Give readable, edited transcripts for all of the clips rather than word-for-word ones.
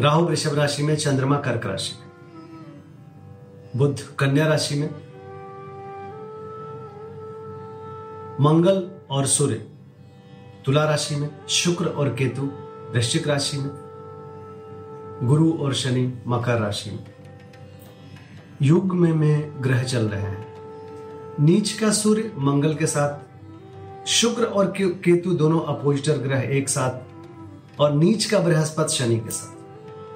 राहु वृषभ राशि में, चंद्रमा कर्क राशि में, बुध कन्या राशि में, मंगल और सूर्य तुला राशि में, शुक्र और केतु वृश्चिक राशि में, गुरु और शनि मकर राशि में। युग में ग्रह चल रहे हैं। नीच का सूर्य मंगल के साथ, शुक्र और केतु दोनों अपोजिटर ग्रह एक साथ, और नीच का बृहस्पति शनि के साथ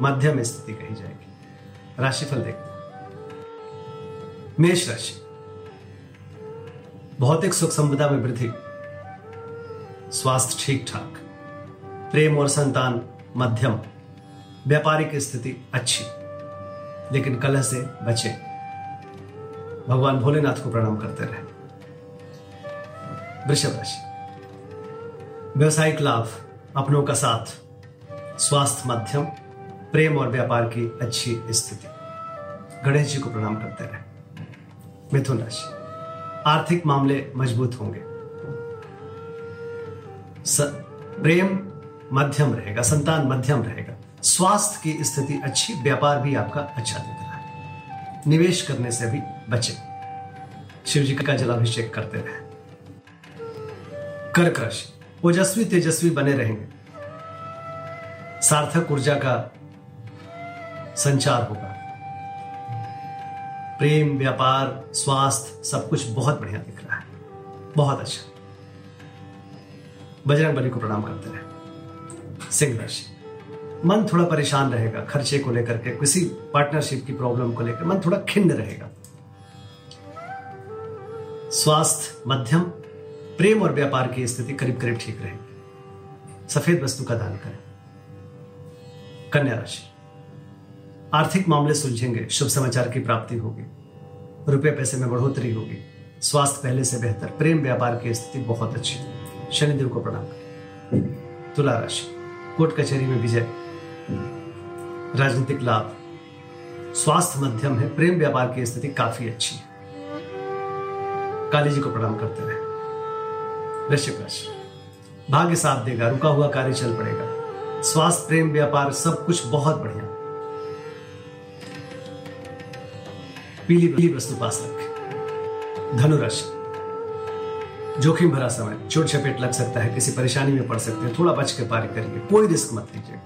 मध्यम स्थिति कही जाएगी। राशिफल देखते हैं। मेष राशि, भौतिक सुख संपदा में वृद्धि, स्वास्थ्य ठीक ठाक, प्रेम और संतान मध्यम, व्यापारिक स्थिति अच्छी, लेकिन कलह से बचे, भगवान भोलेनाथ को प्रणाम करते रहे। वृषभ राशि, व्यवसायिक लाभ, अपनों का साथ, स्वास्थ्य मध्यम, प्रेम और व्यापार की अच्छी स्थिति, गणेश जी को प्रणाम करते रहे। मिथुन राशि, आर्थिक मामले मजबूत होंगे, प्रेम मध्यम रहेगा, संतान मध्यम रहेगा, स्वास्थ्य की स्थिति अच्छी, व्यापार भी आपका अच्छा दिख रहा है। निवेश करने से भी बचे, शिव जी का जलाभिषेक करते रहे। कर्क राशि, ओजस्वी तेजस्वी बने रहेंगे, सार्थक ऊर्जा का संचार होगा, प्रेम व्यापार स्वास्थ्य सब कुछ बहुत बढ़िया दिख रहा है, बहुत अच्छा। बजरंग बली को प्रणाम करते रहे। सिंह राशि, मन थोड़ा परेशान रहेगा, खर्चे को लेकर के, किसी पार्टनरशिप की प्रॉब्लम को लेकर मन थोड़ा खिन्न रहेगा, स्वास्थ्य मध्यम, प्रेम और व्यापार की स्थिति करीब करीब ठीक रहेगी, सफेद वस्तु का दान करें। कन्या राशि, आर्थिक मामले सुलझेंगे, शुभ समाचार की प्राप्ति होगी, रुपए पैसे में बढ़ोतरी होगी, स्वास्थ्य पहले से बेहतर, प्रेम व्यापार की स्थिति बहुत अच्छी, शनिदेव को प्रणाम करें। तुला राशि, कोर्ट कचहरी में विजय, राजनीतिक लाभ, स्वास्थ्य मध्यम है, प्रेम व्यापार की स्थिति काफी अच्छी है, काली जी को प्रणाम करते रहे। वृश्चिक राशि, भाग्य साथ देगा, रुका हुआ कार्य चल पड़ेगा, स्वास्थ्य प्रेम व्यापार सब कुछ बहुत बढ़िया, पीली वस्तु पास रखें। धनुराशि, जोखिम भरा समय, चोट चपेट लग सकता है, किसी परेशानी में पड़ सकते हैं, थोड़ा बच के पार करिए, कोई रिस्क मत लीजिए,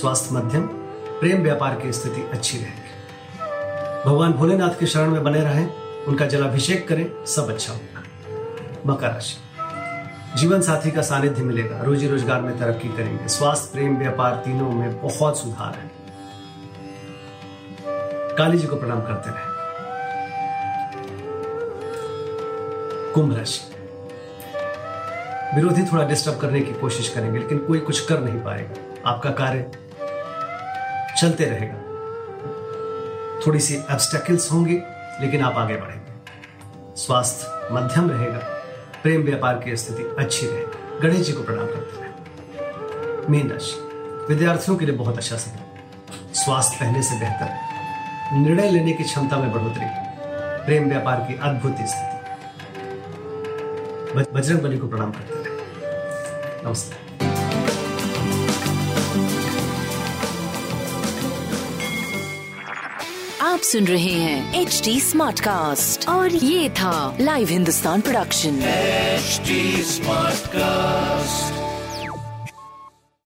स्वास्थ्य मध्यम, प्रेम व्यापार की स्थिति अच्छी रहेगी, भगवान भोलेनाथ के शरण में बने रहें, उनका जलाभिषेक करें, सब अच्छा होगा। मकर राशि, जीवन साथी का सानिध्य मिलेगा, रोजी रोजगार में तरक्की करेंगे, स्वास्थ्य प्रेम व्यापार तीनों में बहुत सुधार है, काली जी को प्रणाम करते रहे। कुंभ राशि, विरोधी थोड़ा डिस्टर्ब करने की कोशिश करेंगे, लेकिन कोई कुछ कर नहीं पाएगा, आपका कार्य चलते रहेगा, थोड़ी सी एब्स्टेकल्स होंगी लेकिन आप आगे बढ़ेंगे, स्वास्थ्य मध्यम रहेगा, प्रेम व्यापार की स्थिति अच्छी रहे, गणेश जी को प्रणाम करते रहे। मीन राशि, विद्यार्थियों के लिए बहुत अच्छा समय, स्वास्थ्य पहले से बेहतर है, निर्णय लेने की क्षमता में बढ़ोतरी, प्रेम व्यापार की अद्भुत स्थिति, बजरंग बली को प्रणाम करते रहे। नमस्कार। आप सुन रहे हैं HT SmartCast और ये था live Hindustan production HT SmartCast।